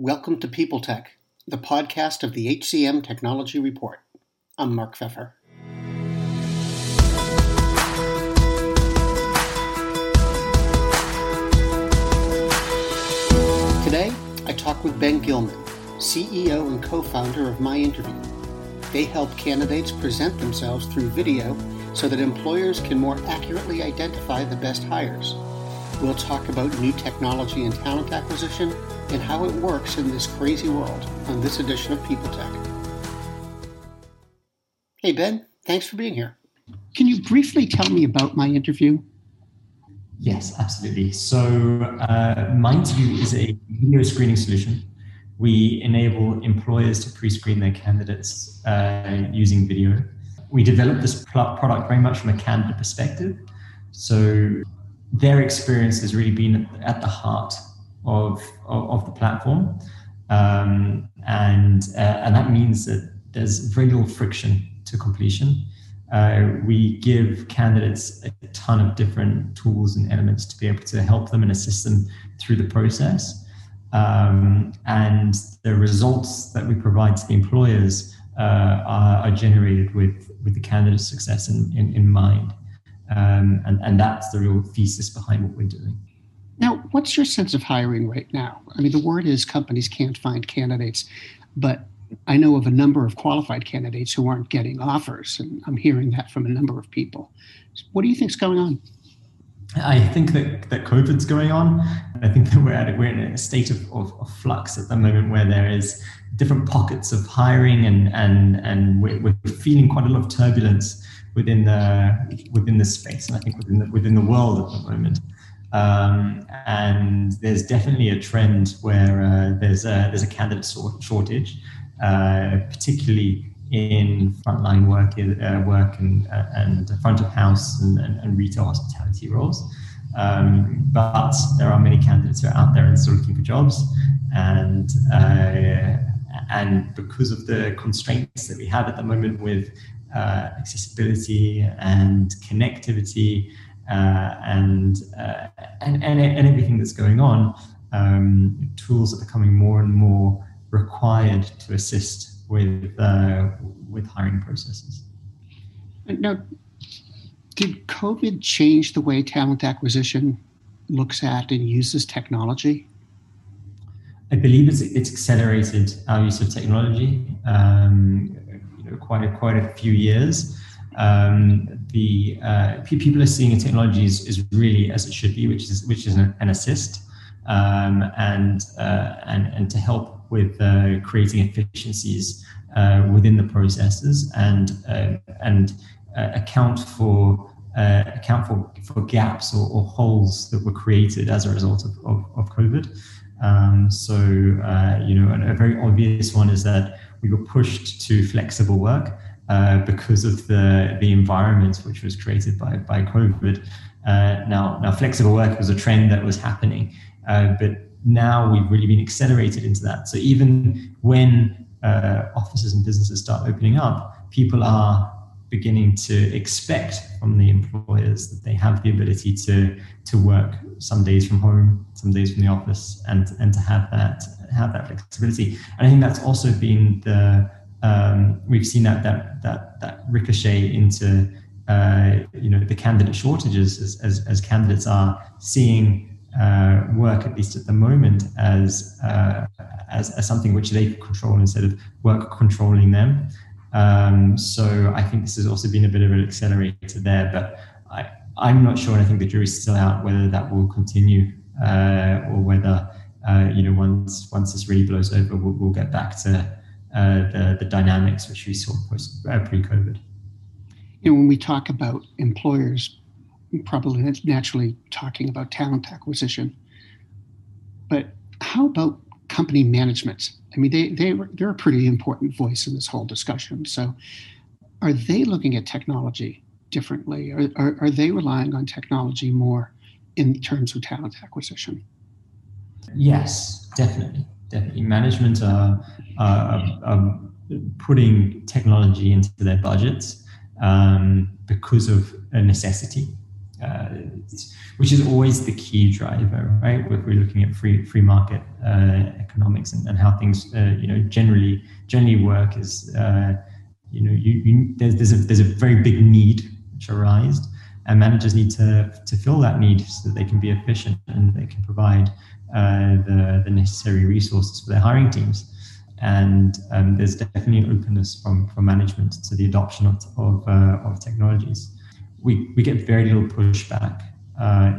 Welcome to PeopleTech, the podcast of the HCM Technology Report. I'm Mark Pfeffer. Today, I talk with Ben Gilman, CEO and co-founder of MyInterview. They help candidates present themselves through video so that employers can more accurately identify the best hires. We'll talk about new technology and talent acquisition and how it works in this crazy world on this edition of PeopleTech. Hey, Ben, thanks for being here. Can you briefly tell me about MyInterview? Yes, absolutely. So MyInterview is a video screening solution. We enable employers to pre-screen their candidates using video. We developed this product very much from a candidate perspective. So their experience has really been at the heart of the platform. And that means that there's very little friction to completion. We give candidates a ton of different tools and elements to be able to help them and assist them through the process. And the results that we provide to the employers are generated with the candidate's success in mind. And that's the real thesis behind what we're doing. Now, what's your sense of hiring right now? I mean, the word is companies can't find candidates, but I know of a number of qualified candidates who aren't getting offers, and I'm hearing that from a number of people. What do you think's going on? I think that COVID's going on. I think that we're in a state of flux at the moment where there is different pockets of hiring and we're feeling quite a lot of turbulence within the space, and I think within the world at the moment. And there's definitely a trend where there's a candidate shortage, particularly in frontline work and front of house and retail hospitality roles. But there are many candidates who are out there and still looking for jobs, and because of the constraints that we have at the moment with accessibility and connectivity and everything that's going on, tools are becoming more and more required to assist with hiring processes. Now, did COVID change the way talent acquisition looks at and uses technology? I believe it's accelerated our use of technology. Quite a few years. People are seeing technology is really as it should be, which is an assist, and to help with creating efficiencies within the processes and account for gaps or holes that were created as a result of COVID. A very obvious one is that we were pushed to flexible work because of the environment which was created by COVID. Now flexible work was a trend that was happening, but now we've really been accelerated into that. So even when offices and businesses start opening up, people are beginning to expect from the employers that they have the ability to work some days from home, some days from the office, and to have that flexibility. And I think that's also been we've seen that ricochet into the candidate shortages as candidates are seeing work, at least at the moment, as something which they control instead of work controlling them. So I think this has also been a bit of an accelerator there, but I'm not sure, and I think the jury's still out whether that will continue or whether once this really blows over, we'll get back to the dynamics which we saw pre-COVID. You know, when we talk about employers, we're probably naturally talking about talent acquisition, but how about company management? I mean, they're a pretty important voice in this whole discussion. So are they looking at technology differently? Are they relying on technology more in terms of talent acquisition? Yes, definitely. Management are putting technology into their budgets because of a necessity. which is always the key driver, right? If we're looking at free market economics and how things generally work, is there's a very big need which arises, and managers need to fill that need so that they can be efficient and they can provide the necessary resources for their hiring teams. And there's definitely an openness from management to the adoption of technologies. We get very little pushback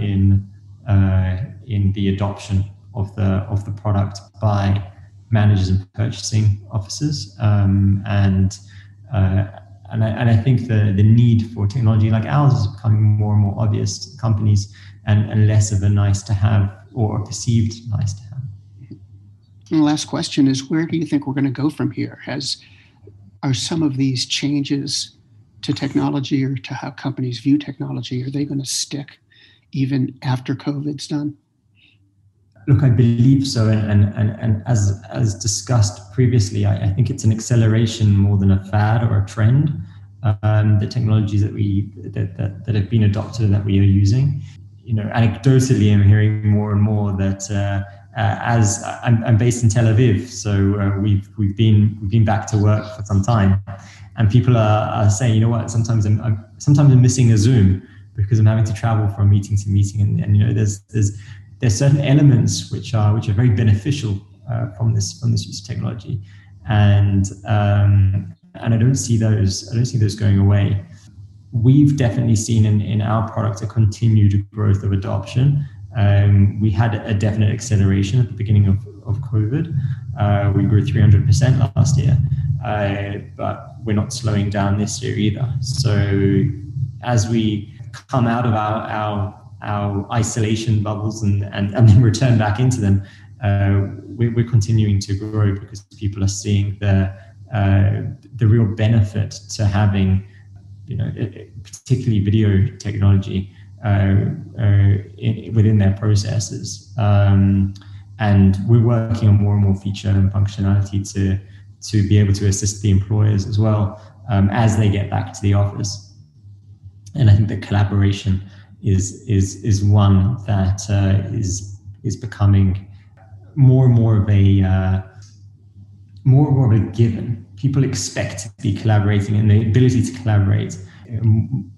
in the adoption of the product by managers and purchasing officers, and I think the need for technology like ours is becoming more and more obvious to companies, and less of a nice to have or a perceived nice to have. And the last question is, where do you think we're going to go from here? Are some of these changes to technology or to how companies view technology, are they going to stick even after COVID's done? Look, I believe so. And as discussed previously, I think it's an acceleration more than a fad or a trend. The technologies that that have been adopted and that we are using, anecdotally, I'm hearing more and more that as I'm based in Tel Aviv, so we've been back to work for some time, and people are saying, you know what? Sometimes I'm missing a Zoom because I'm having to travel from meeting to meeting, and there's certain elements which are very beneficial from this use of technology, and I don't see those going away. We've definitely seen in our product a continued growth of adoption. We had a definite acceleration at the beginning of COVID. We grew 300% last year, but we're not slowing down this year either. So as we come out of our isolation bubbles and then return back into them, we're continuing to grow because people are seeing the real benefit to having, particularly video technology, within their processes, and we're working on more and more feature and functionality to be able to assist the employers as well as they get back to the office. And I think that collaboration is one that is becoming more and more of a given. People expect to be collaborating, and the ability to collaborate.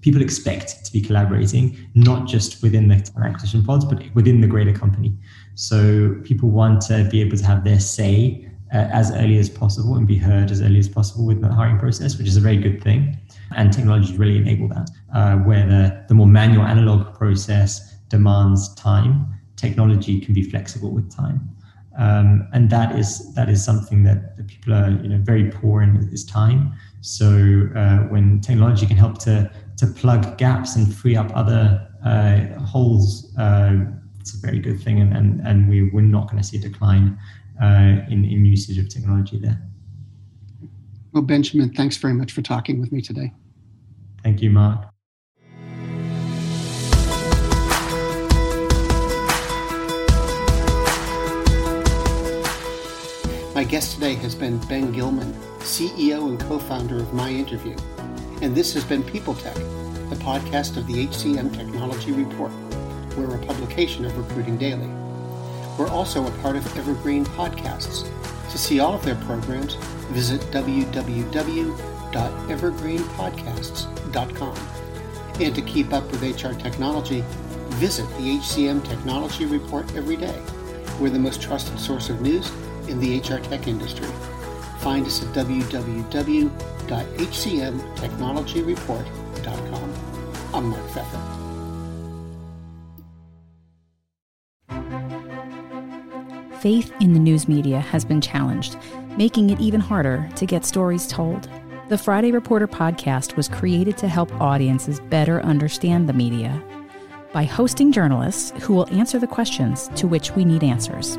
People expect to be collaborating, not just within the talent acquisition pods, but within the greater company. So people want to be able to have their say as early as possible and be heard as early as possible with the hiring process, which is a very good thing. And technology really enables that. Where the more manual analog process demands time, technology can be flexible with time. And that is something that people are very poor in at this time. So when technology can help to plug gaps and free up other holes, it's a very good thing, and we're not going to see a decline in usage of technology there. Well, Benjamin, thanks very much for talking with me today. Thank you, Mark. My guest today has been Ben Gilman, CEO and co-founder of MyInterview, and this has been PeopleTech, the podcast of the HCM Technology Report. We're a publication of Recruiting Daily. We're also a part of Evergreen Podcasts. To see all of their programs, visit www.evergreenpodcasts.com. And to keep up with HR technology, visit the HCM Technology Report every day. We're the most trusted source of news in the HR tech industry. Find us at www.hcmtechnologyreport.com. I'm Mark Pfeffer. Faith in the news media has been challenged, making it even harder to get stories told. The Friday Reporter podcast was created to help audiences better understand the media by hosting journalists who will answer the questions to which we need answers.